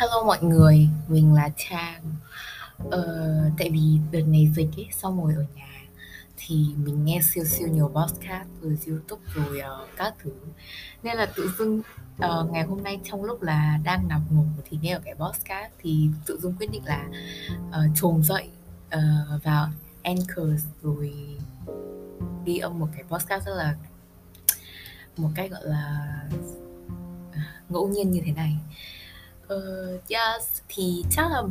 Hello mọi người, mình là Trang. Tại vì đợt này dịch ấy, xong ngồi ở nhà thì mình nghe siêu nhiều podcast rồi YouTube rồi các thứ. Nên là tự dưng ngày hôm nay trong lúc là đang nằm ngủ thì nghe ở cái podcast thì tự dưng quyết định là trồm dậy vào Anchor rồi đi âm một cái podcast rất là một cách gọi là ngẫu nhiên như thế này. Yes, thì chắc là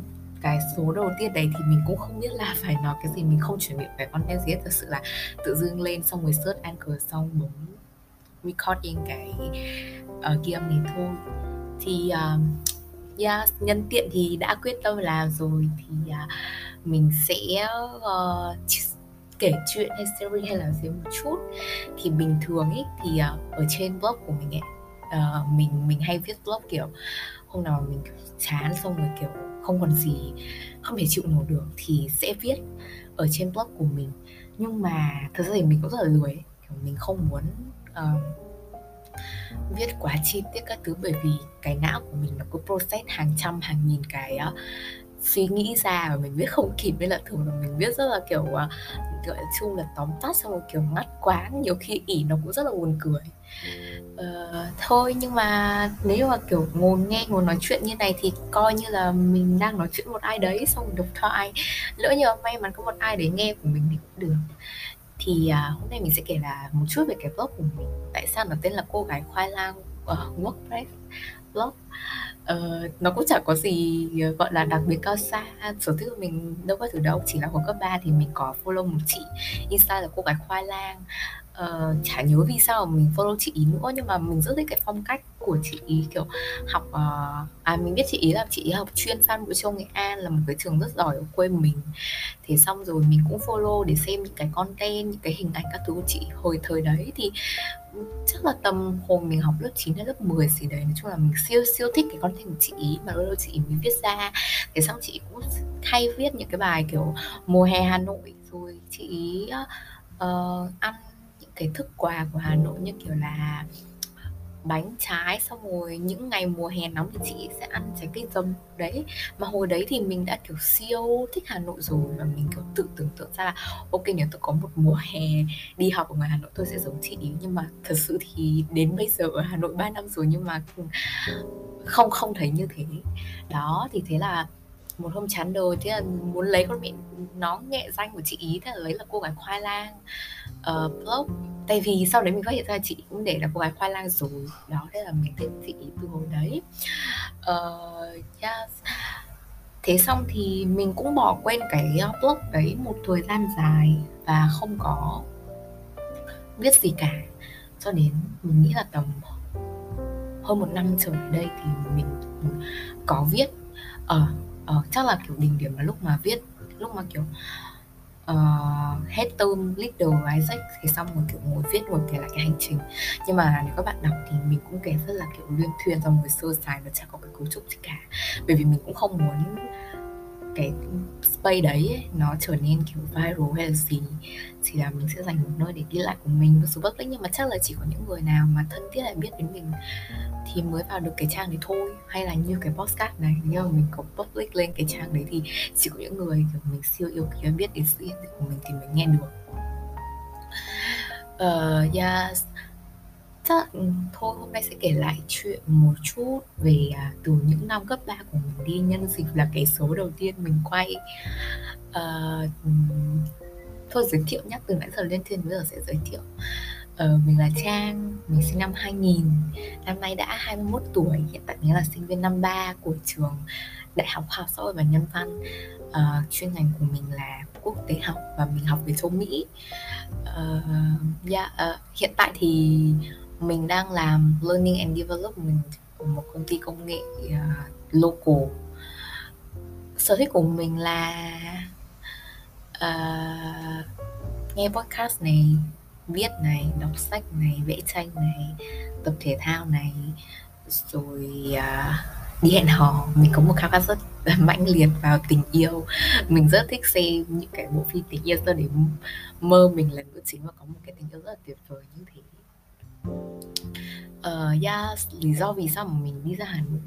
cái số đầu tiên đấy thì mình cũng không biết là phải nói cái gì, mình không chuẩn bị cái content gì hết. Thật sự là tự dưng lên xong rồi search Anchor xong bấm recording cái ghi âm này thôi. Thì yes, nhân tiện thì đã quyết tâm làm rồi thì mình sẽ kể chuyện hay series hay là gì một chút. Thì bình thường ấy thì ở trên blog của mình ấy, mình hay viết blog kiểu hôm nào mình chán xong rồi kiểu không còn gì, không thể chịu nổi được thì sẽ viết ở trên blog của mình. Nhưng mà thật ra thì mình cũng rất là lười, kiểu mình không muốn viết quá chi tiết các thứ, bởi vì cái não của mình nó cứ process hàng trăm hàng nghìn cái suy nghĩ ra và mình viết không kịp. Nên là thường là mình viết rất là kiểu gọi chung là tóm tắt xong rồi kiểu ngắt quáng, nhiều khi ỉ nó cũng rất là buồn cười. Thôi nhưng mà nếu mà kiểu ngồi nói chuyện như này thì coi như là mình đang nói chuyện một ai đấy xong rồi đọc cho ai, lỡ như may mắn có một ai để nghe của mình thì cũng được. Thì hôm nay mình sẽ kể là một chút về cái blog của mình, tại sao nó tên là Cô Gái Khoai Lang WordPress blog. Nó cũng chẳng có gì gọi là đặc biệt cao xa, sở thích của mình đâu có thử đâu. Chỉ là hồi cấp 3 thì mình có follow một chị Insta là Cô Gái Khoai Lang. Chả nhớ vì sao mà mình follow chị ý nữa, nhưng mà mình rất thích cái phong cách của chị ý, kiểu học mình biết chị ý là chị ý học chuyên Phan Bội Châu, Nghệ An, là một cái trường rất giỏi ở quê mình. Thế xong rồi mình cũng follow để xem những cái content, những cái hình ảnh các thứ của chị hồi thời đấy. Thì chắc là tầm hồi mình học lớp 9 hay lớp 10 gì đấy, nói chung là mình siêu thích cái content của chị ý mà lâu lâu chị ý mới viết ra. Thế xong chị ý cũng hay viết những cái bài kiểu mùa hè Hà Nội, rồi chị ý ăn cái thức quà của Hà Nội như kiểu là bánh trái, xong rồi những ngày mùa hè nóng thì chị sẽ ăn trái cây dầm đấy. Mà hồi đấy thì mình đã kiểu siêu thích Hà Nội rồi và mình kiểu tự tưởng tượng ra là ok, nếu tôi có một mùa hè đi học ở ngoài Hà Nội tôi sẽ giống chị ý. Nhưng mà thật sự thì đến bây giờ ở Hà Nội 3 năm rồi nhưng mà không thấy như thế đó. Thì thế là một hôm chán đời, thế là muốn lấy con mẹ nó nghệ danh của chị ý, thế là lấy là Cô Gái Khoai Lang blog. Tại vì sau đấy mình phát hiện ra chị cũng để là Cô Gái Khoai Lang rồi đó, thế là mình thích chị ý từ hồi đấy. Yes. Thế xong thì mình cũng bỏ quên cái blog đấy một thời gian dài và không có biết gì cả, cho đến mình nghĩ là tầm hơn một năm trở lại đây thì mình có viết ở chắc là kiểu đỉnh điểm là lúc mà kiểu hết term leader AIESEC thì xong rồi kiểu ngồi kể lại cái hành trình. Nhưng mà nếu các bạn đọc thì mình cũng kể rất là kiểu luyên thuyên, xong rồi sơ sài và chẳng có cái cấu trúc gì cả, bởi vì mình cũng không muốn cái space đấy ấy, nó trở nên kiểu viral hay là gì. Chỉ là mình sẽ dành một nơi để ghi lại của mình một số bất tích, nhưng mà chắc là chỉ có những người nào mà thân thiết hay biết đến mình thì mới vào được cái trang đấy thôi. Hay là như cái podcast này, nếu mà mình có public lên cái trang đấy thì chỉ có những người kiểu mình siêu yêu quý biết đến sự hiện diện của mình thì mình nghe được. Yes. Chắc thôi hôm nay sẽ kể lại chuyện một chút về từ những năm cấp 3 của mình đi, nhân dịp là cái số đầu tiên mình quay. Thôi giới thiệu nhắc, từ nãy giờ lên trên bây giờ sẽ giới thiệu. Mình là Trang, mình sinh năm 2000, năm nay đã 21 tuổi, hiện tại mình là sinh viên năm 3 của trường Đại học Khoa học Xã hội và Nhân văn. Chuyên ngành của mình là quốc tế học và mình học về châu Mỹ. Hiện tại thì mình đang làm Learning and Development của một công ty công nghệ local. Sở thích của mình là nghe podcast này, viết này, đọc sách này, vẽ tranh này, tập thể thao này, rồi đi hẹn hò. Mình có một khao khát rất mãnh liệt vào tình yêu. Mình rất thích xem những cái bộ phim tình yêu, sau để mơ mình là nữ chính và có một cái tình yêu rất là tuyệt vời như thế. Lý do vì sao mà mình đi ra Hà Nội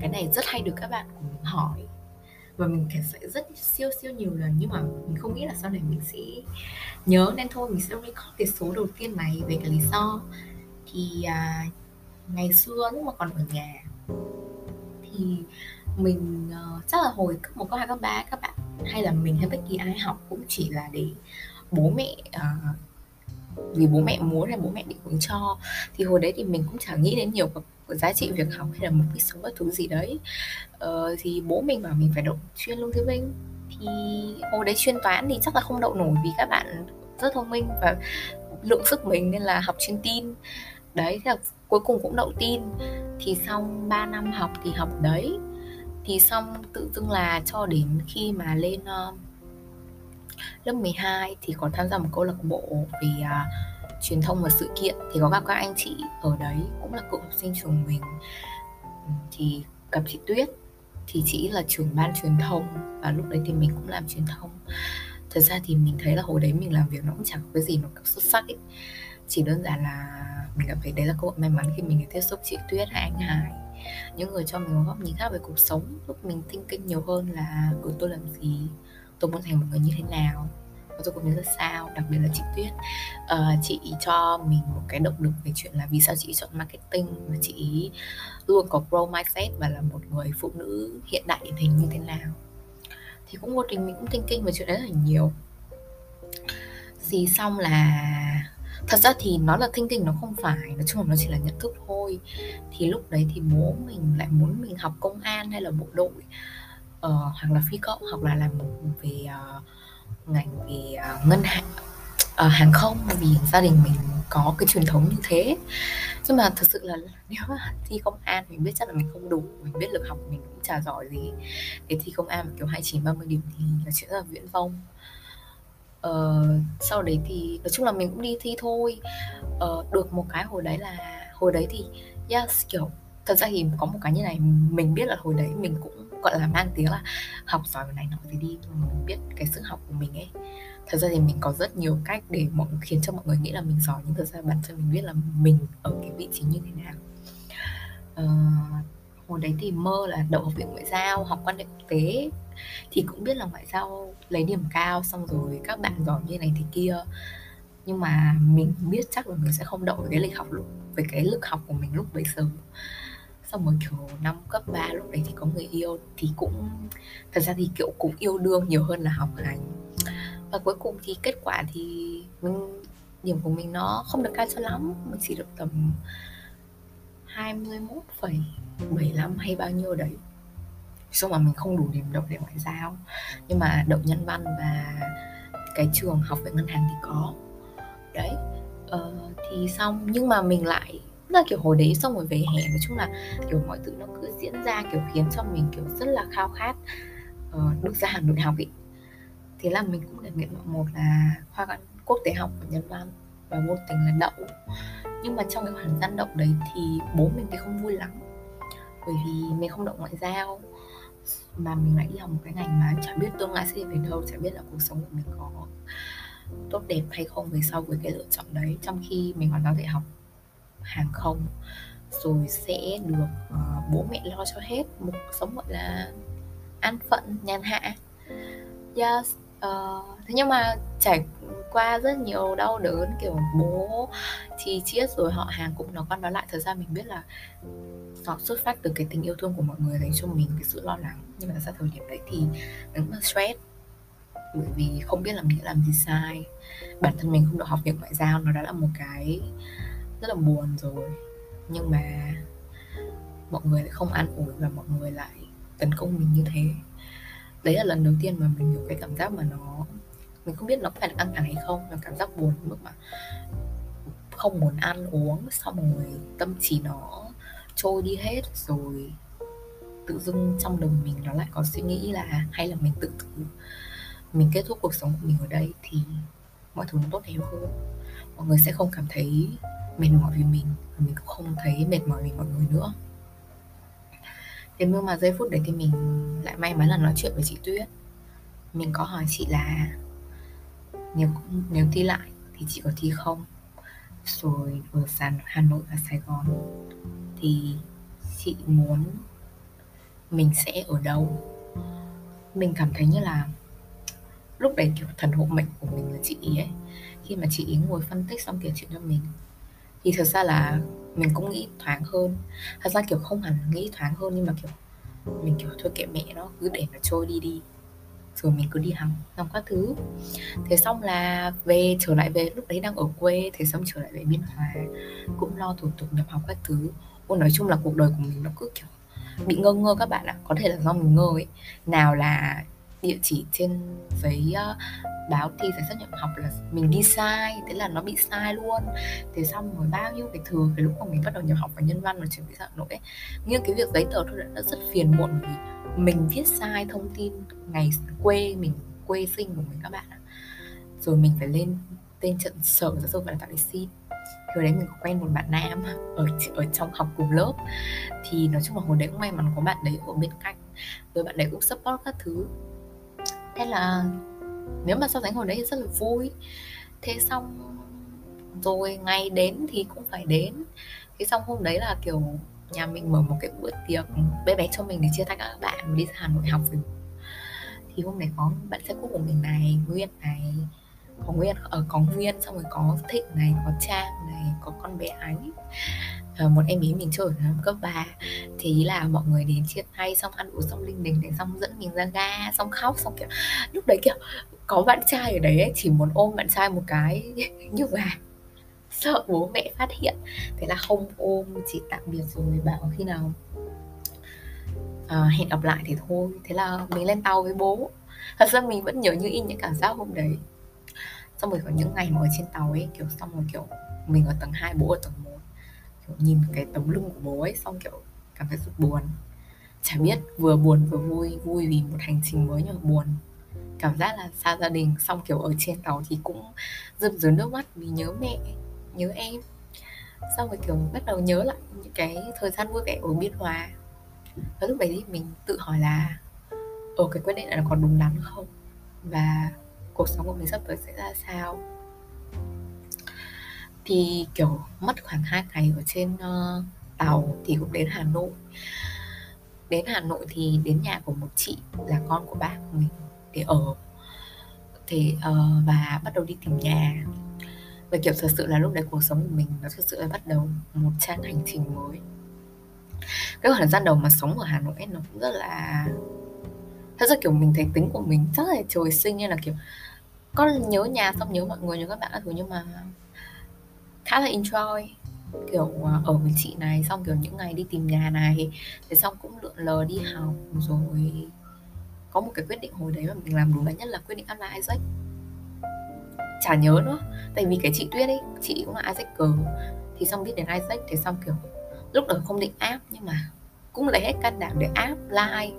Cái này rất hay được các bạn hỏi và mình sẽ rất siêu nhiều lần, nhưng mà mình không nghĩ là sau này mình sẽ nhớ, nên thôi mình sẽ record cái số đầu tiên này về cái lý do. Thì ngày xưa lúc mà còn ở nhà thì mình chắc là hồi cấp 1, cấp 2, cấp 3 các bạn hay là mình hay bất kỳ ai học cũng chỉ là để bố mẹ, vì bố mẹ muốn hay bố mẹ định hướng cho. Thì hồi đấy thì mình cũng chẳng nghĩ đến nhiều của giá trị việc học hay là một cái số bất thứ gì đấy. Thì bố mình bảo mình phải đậu chuyên Lương Thế Vinh, thì hồi đấy chuyên toán thì chắc là không đậu nổi vì các bạn rất thông minh và lượng sức mình, nên là học chuyên tin đấy. Thế là cuối cùng cũng đậu tin, thì xong 3 năm học thì học đấy, thì xong tự dưng là cho đến khi mà lên lớp 12 thì có tham gia một câu lạc bộ về truyền thông và sự kiện, thì có gặp các anh chị ở đấy cũng là cựu học sinh trường mình. Thì gặp chị Tuyết, thì chị là trưởng ban truyền thông và lúc đấy thì mình cũng làm truyền thông. Thật ra thì mình thấy là hồi đấy mình làm việc nó cũng chẳng có cái gì nó xuất sắc ấy, chỉ đơn giản là mình cảm thấy đấy là cơ hội may mắn khi mình được tiếp xúc chị Tuyết hay anh Hải, những người cho mình một góc nhìn khác về cuộc sống, lúc mình thinking nhiều hơn là tôi làm gì, tôi muốn thành một người như thế nào, và tôi cũng biết là sao. Đặc biệt là chị Tuyết, chị cho mình một cái động lực về chuyện là vì sao chị chọn marketing, và chị luôn có growth mindset và là một người phụ nữ hiện đại điển hình như thế nào. Thì cũng vô tình mình cũng thinking về chuyện đấy rất là nhiều. Thì xong là thật ra thì nó là thinking, nó không phải, nói chung là nó chỉ là nhận thức thôi. Thì lúc đấy thì bố mình lại muốn mình học công an hay là bộ đội, hoặc là phi công, hoặc là làm về ngành về ngân hàng, hàng không, vì gia đình mình có cái truyền thống như thế. Nhưng mà thật sự là nếu mà thi công an mình biết chắc là mình không đủ, mình biết lực học mình cũng chả giỏi gì để thi công an kiểu 29-30 điểm thì là chuyện rất là viễn vông. Sau đấy thì nói chung là mình cũng đi thi thôi. Được một cái hồi đấy là hồi đấy thì yes, kiểu thật ra thì có một cái như này, mình biết là hồi đấy mình cũng gọi là mang tiếng là học giỏi cái này nọ thì đi, mình biết cái sức học của mình ấy. Thật ra thì mình có rất nhiều cách để khiến cho mọi người nghĩ là mình giỏi, nhưng thật ra bản thân mình biết là mình ở cái vị trí như thế nào. Hồi đấy thì mơ là đậu Học viện Ngoại giao, học quan hệ quốc tế, thì cũng biết là ngoại giao lấy điểm cao, xong rồi các bạn giỏi như này thì kia. Nhưng mà mình biết chắc là mình sẽ không đậu cái lịch học, với cái lực học của mình lúc bấy giờ. Xong rồi kiểu năm cấp 3 lúc đấy thì có người yêu, thì cũng thật ra thì kiểu cũng yêu đương nhiều hơn là học hành. Và cuối cùng thì kết quả thì điểm của mình nó không được cao cho lắm, mình chỉ được tầm 21,75 hay bao nhiêu đấy. Xong mà mình không đủ điểm đậu để ngoại giao, nhưng mà đậu nhân văn và cái trường học về ngân hàng thì có đấy. Thì xong, nhưng mà mình lại là kiểu hồi đấy xong rồi về hè, nói chung là kiểu mọi thứ nó cứ diễn ra kiểu khiến cho mình kiểu rất là khao khát được ra Hà Nội học ấy. Thế là mình cũng được nguyện vọng một là khoa quốc tế học và nhân văn, và vô tình là đậu. Nhưng mà trong cái khoảng gian đậu đấy thì bố mình thì không vui lắm, bởi vì mình không đậu ngoại giao mà mình lại đi học một cái ngành mà chả biết tương lai sẽ về đâu, chả biết là cuộc sống của mình có tốt đẹp hay không về sau với cái lựa chọn đấy. Trong khi mình hoàn toàn thể học hàng không rồi sẽ được bố mẹ lo cho hết, một cuộc sống gọi là an phận nhàn hạ. Yes. Thế nhưng mà trải qua rất nhiều đau đớn, kiểu bố thì chiết rồi họ hàng cũng nói con nói lại. Thật ra mình biết là nó xuất phát từ cái tình yêu thương của mọi người dành cho mình, cái sự lo lắng. Nhưng mà sau thời điểm đấy thì đúng là stress, bởi vì không biết là mình đã làm gì sai. Bản thân mình không được Học viện Ngoại giao nó đã là một cái rất là buồn rồi, nhưng mà mọi người lại không an ủi và mọi người lại tấn công mình như thế. Đấy là lần đầu tiên mà mình có cái cảm giác mà nó, mình không biết nó phải là căng thẳng hay không, là cảm giác buồn mức mà không muốn ăn uống, xong rồi tâm trí nó trôi đi hết. Rồi tự dưng trong đầu mình nó lại có suy nghĩ là hay là mình tự tử, mình kết thúc cuộc sống của mình ở đây thì mọi thứ nó tốt đẹp hơn, mọi người sẽ không cảm thấy mệt mỏi vì mình, và mình cũng không thấy mệt mỏi vì mọi người nữa. Thế nhưng mà giây phút đấy thì mình lại may mắn là nói chuyện với chị Tuyết. Mình có hỏi chị là nếu thi lại thì chị có thi không? Rồi ở Hà Nội và Sài Gòn thì chị muốn mình sẽ ở đâu. Mình cảm thấy như là lúc đấy kiểu thần hộ mệnh của mình là chị ý ấy. Khi mà chị ý ngồi phân tích xong kiểu chuyện cho mình thì thật ra là mình cũng nghĩ thoáng hơn. Thật ra kiểu không hẳn nghĩ thoáng hơn, nhưng mà kiểu mình kiểu thôi kệ mẹ nó, cứ để nó trôi đi rồi mình cứ đi hóng xong các thứ. Thế xong là về, trở lại về, lúc đấy đang ở quê, thế xong trở lại về Biên Hòa cũng lo thủ tục nhập học các thứ. Ôi, nói chung là cuộc đời của mình nó cứ kiểu bị ngơ các bạn ạ. Có thể là do mình ngơ ấy. Nào là địa chỉ trên giấy báo thi giấy xác nhận học là mình đi sai, thế là nó bị sai luôn. Thế xong rồi bao nhiêu cái thừa cái lúc mà mình bắt đầu nhập học vào nhân văn và chuẩn bị ra Hà Nội ấy. Nhưng cái việc giấy tờ thôi đã rất phiền muộn vì mình viết sai thông tin ngày quê sinh của mình các bạn ạ. Rồi mình phải lên tên trận sở giáo dục và đào tạo để xin. Hồi đấy mình có quen một bạn nam ở trong học cùng lớp. Thì nói chung là hồi đấy cũng may mắn có bạn đấy ở bên cạnh, rồi bạn đấy cũng support các thứ. Thế là nếu mà so sánh hồi đấy thì rất là vui. Thế xong rồi ngày đến thì cũng phải đến. Thế xong hôm đấy là kiểu nhà mình mở một cái bữa tiệc bé bé cho mình để chia tay các bạn đi ra Hà Nội học. Thì hôm đấy có bạn trai cũ của mình này, Nguyên này, có Nguyên, xong rồi có Thịnh này, có Trang này, có con bé Ánh, một em ý mình chơi ở năm cấp 3. Thì là mọi người đến chia tay xong ăn uống xong linh đình, xong dẫn mình ra ga, xong khóc, xong kiểu lúc đấy kiểu có bạn trai ở đấy ấy, chỉ muốn ôm bạn trai một cái nhưng mà sợ bố mẹ phát hiện, thế là không ôm, chỉ tạm biệt rồi bảo khi nào hẹn gặp lại thì thôi. Thế là mình lên tàu với bố. Thật ra mình vẫn nhớ như in những cảm giác hôm đấy. Xong rồi có những ngày mà ở trên tàu ấy, kiểu xong rồi kiểu mình ở tầng 2, bố ở tầng 1, kiểu nhìn cái tấm lưng của bố ấy, xong kiểu cảm thấy rất buồn. Chả biết, vừa buồn vừa vui, vui vì một hành trình mới nhưng mà buồn. Cảm giác là xa gia đình, xong kiểu ở trên tàu thì cũng rơm rớm nước mắt vì nhớ mẹ, nhớ em. Xong rồi kiểu bắt đầu nhớ lại những cái thời gian vui vẻ ở Biên Hòa. Và lúc đấy thì mình tự hỏi là cái quyết định này nó còn đúng đắn không? Và cuộc sống của mình sắp tới sẽ ra sao? Thì kiểu mất khoảng 2 ngày ở trên tàu thì cũng đến Hà Nội. Đến Hà Nội thì đến nhà của một chị là con của bác mình để ở. Thì và bắt đầu đi tìm nhà. Và kiểu thật sự là lúc đấy cuộc sống của mình nó thật sự là bắt đầu một trang hành trình mới. Cái khoảng thời gian đầu mà sống ở Hà Nội ấy, nó cũng rất là... Thật ra kiểu mình thấy tính của mình chắc là trời sinh nên là kiểu có nhớ nhà, xong nhớ mọi người, nhớ các bạn các thứ, nhưng mà khá là enjoy. Kiểu ở với chị này, xong kiểu những ngày đi tìm nhà này, thế xong cũng lượn lờ đi học. Rồi có một cái quyết định hồi đấy mà mình làm đúng đắn nhất là quyết định apply AIESEC. Chả nhớ nữa, tại vì cái chị Tuyết ấy, chị cũng là AIESEC-er. Thì xong biết đến AIESEC, thế xong kiểu lúc đó không định app nhưng mà cũng lấy hết can đảm để apply.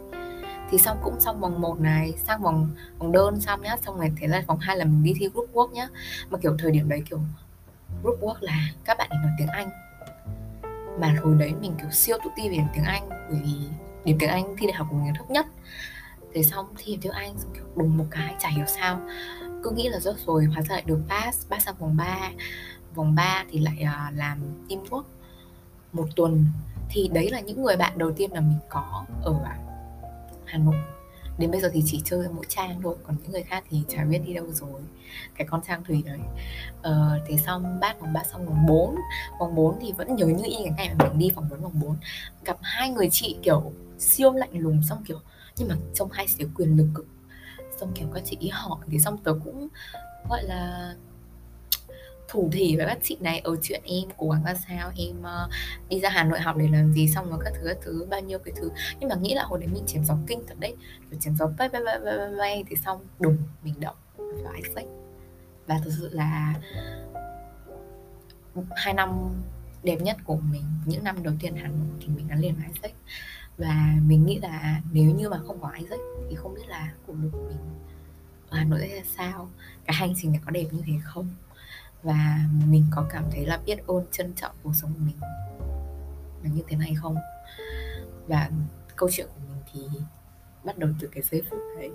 Thì xong cũng xong vòng 1 này, sang vòng đơn xong nhá, xong rồi thế là vòng 2 là mình đi thi group work nhá. Mà kiểu thời điểm đấy kiểu group work là các bạn ấy nói tiếng Anh. Mà hồi đấy mình kiểu siêu tự ti về điểm tiếng Anh, bởi vì điểm tiếng Anh thi đại học của mình thấp nhất. Thế xong thi tiếng Anh xong kiểu đùng một cái chả hiểu sao, cứ nghĩ là rớt rồi, hóa ra lại được pass sang vòng 3. Vòng 3 thì lại làm teamwork 1 tuần. Thì đấy là những người bạn đầu tiên là mình có ở Hà Nội. Đến bây giờ thì chỉ chơi với mỗi Trang thôi, còn những người khác thì chả biết đi đâu rồi. Cái con Trang Thùy đấy. Thế xong bác vòng 3 xong vòng 4. Vòng 4 thì vẫn nhớ như in cái ngày mà mình đi phỏng vấn vòng 4. Gặp 2 người chị kiểu siêu lạnh lùng, xong kiểu nhưng mà trông hai chị quyền lực cực. Xong kiểu các chị ý hỏi, thì xong tớ cũng gọi là thủ thỉ với các chị này ở chuyện em cố gắng ra sao, em đi ra Hà Nội học để làm gì, xong rồi các thứ bao nhiêu cái thứ. Nhưng mà nghĩ là hồi đấy mình chém gió kinh thật đấy, kiểu chém gió bay. Thì xong đùng mình động vào AIESEC. Và thật sự là 2 năm đẹp nhất của mình, những năm đầu tiên Hà Nội thì mình gắn liền với AIESEC. Và mình nghĩ là nếu như mà không có AIESEC thì không biết là cuộc đời của mình ở Hà Nội sẽ là sao, cái hành trình này có đẹp như thế không. Và mình có cảm thấy là biết ơn, trân trọng cuộc sống của mình là như thế này không. Và câu chuyện của mình thì bắt đầu từ cái giây phút đấy.